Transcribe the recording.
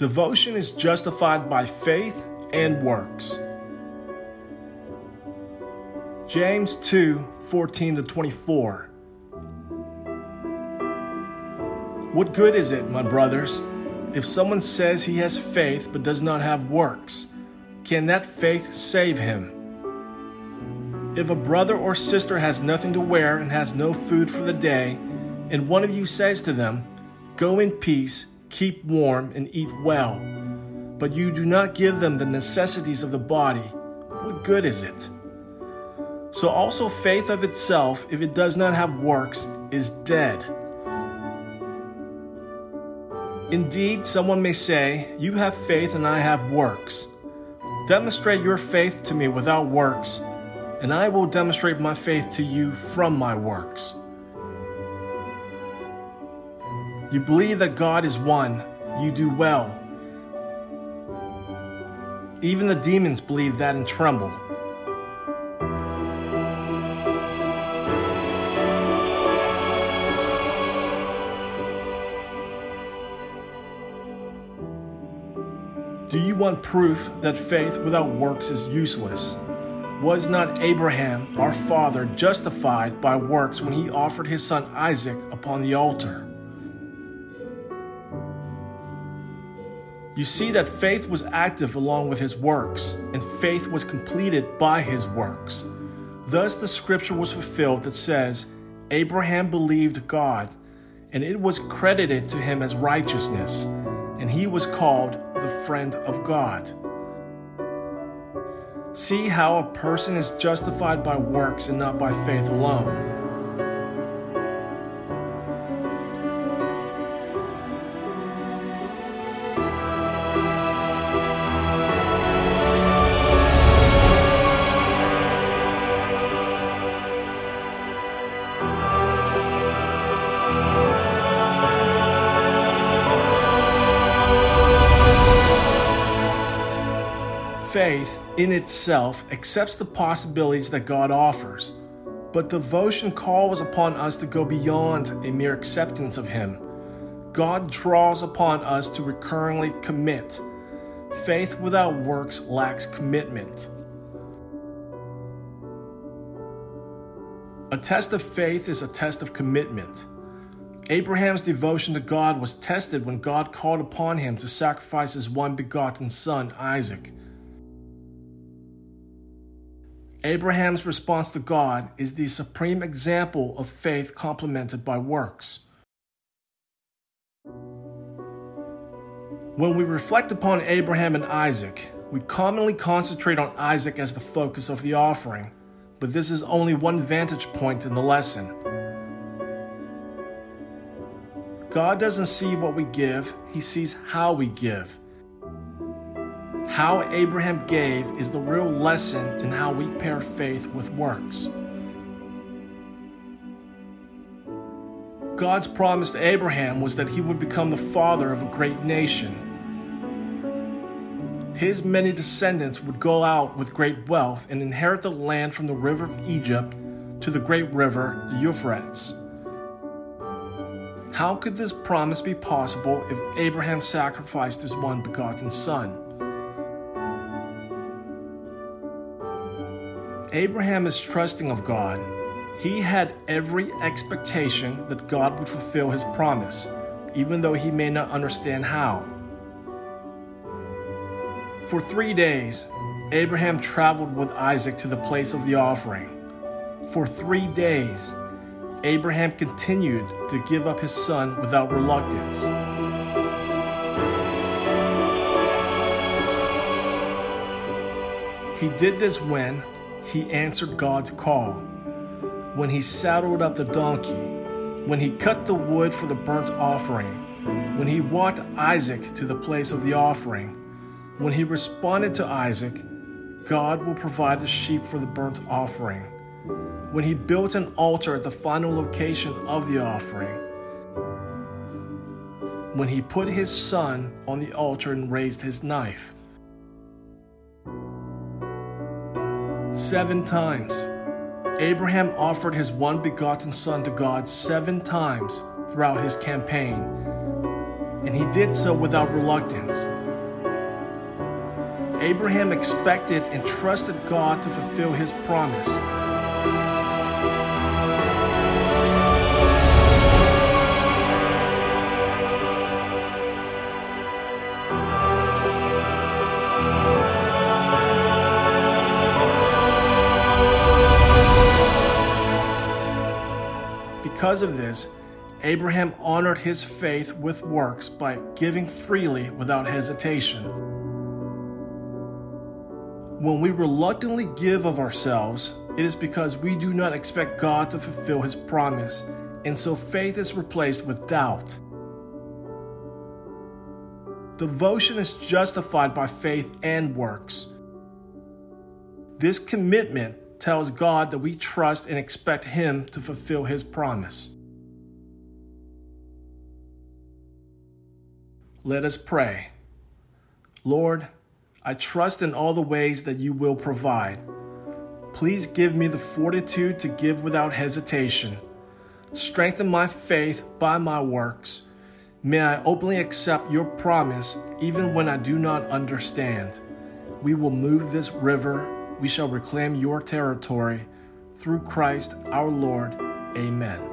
Devotion is justified by faith and works. James 2:14-24. What good is it, my brothers, if someone says he has faith but does not have works? Can that faith save him? If a brother or sister has nothing to wear and has no food for the day, and one of you says to them, "Go in peace, keep warm, and eat well," but you do not give them the necessities of the body, what good is it? So also faith of itself, if it does not have works, is dead. Indeed, someone may say, "You have faith and I have works. Demonstrate your faith to me without works, and I will demonstrate my faith to you from my works." You believe that God is one, you do well. Even the demons believe that and tremble. Do you want proof that faith without works is useless? Was not Abraham, our father, justified by works when he offered his son Isaac upon the altar? You see that faith was active along with his works, and faith was completed by his works. Thus the scripture was fulfilled that says, "Abraham believed God, and it was credited to him as righteousness, and he was called the friend of God." See how a person is justified by works and not by faith alone. Faith in itself accepts the possibilities that God offers, but devotion calls upon us to go beyond a mere acceptance of Him. God draws upon us to recurringly commit. Faith without works lacks commitment. A test of faith is a test of commitment. Abraham's devotion to God was tested when God called upon him to sacrifice his one begotten son, Isaac. Abraham's response to God is the supreme example of faith complemented by works. When we reflect upon Abraham and Isaac, we commonly concentrate on Isaac as the focus of the offering, but this is only one vantage point in the lesson. God doesn't see what we give, He sees how we give. How Abraham gave is the real lesson in how we pair faith with works. God's promise to Abraham was that he would become the father of a great nation. His many descendants would go out with great wealth and inherit the land from the river of Egypt to the great river, the Euphrates. How could this promise be possible if Abraham sacrificed his one begotten son? Abraham is trusting of God. He had every expectation that God would fulfill his promise, even though he may not understand how. For 3 days, Abraham traveled with Isaac to the place of the offering. For 3 days, Abraham continued to give up his son without reluctance. He did this when he answered God's call, when he saddled up the donkey, when he cut the wood for the burnt offering, when he walked Isaac to the place of the offering, when he responded to Isaac, "God will provide the sheep for the burnt offering," when he built an altar at the final location of the offering, when he put his son on the altar and raised his knife. 7 times. Abraham offered his one begotten son to God 7 times throughout his campaign. and he did so without reluctance. Abraham expected and trusted God to fulfill his promise. Because of this, Abraham honored his faith with works by giving freely without hesitation. When we reluctantly give of ourselves, it is because we do not expect God to fulfill His promise, and so faith is replaced with doubt. Devotion is justified by faith and works. This commitment tells God that we trust and expect Him to fulfill His promise. Let us pray. Lord, I trust in all the ways that You will provide. Please give me the fortitude to give without hesitation. Strengthen my faith by my works. May I openly accept Your promise even when I do not understand. We will move this river. We shall reclaim Your territory. Through Christ our Lord. Amen.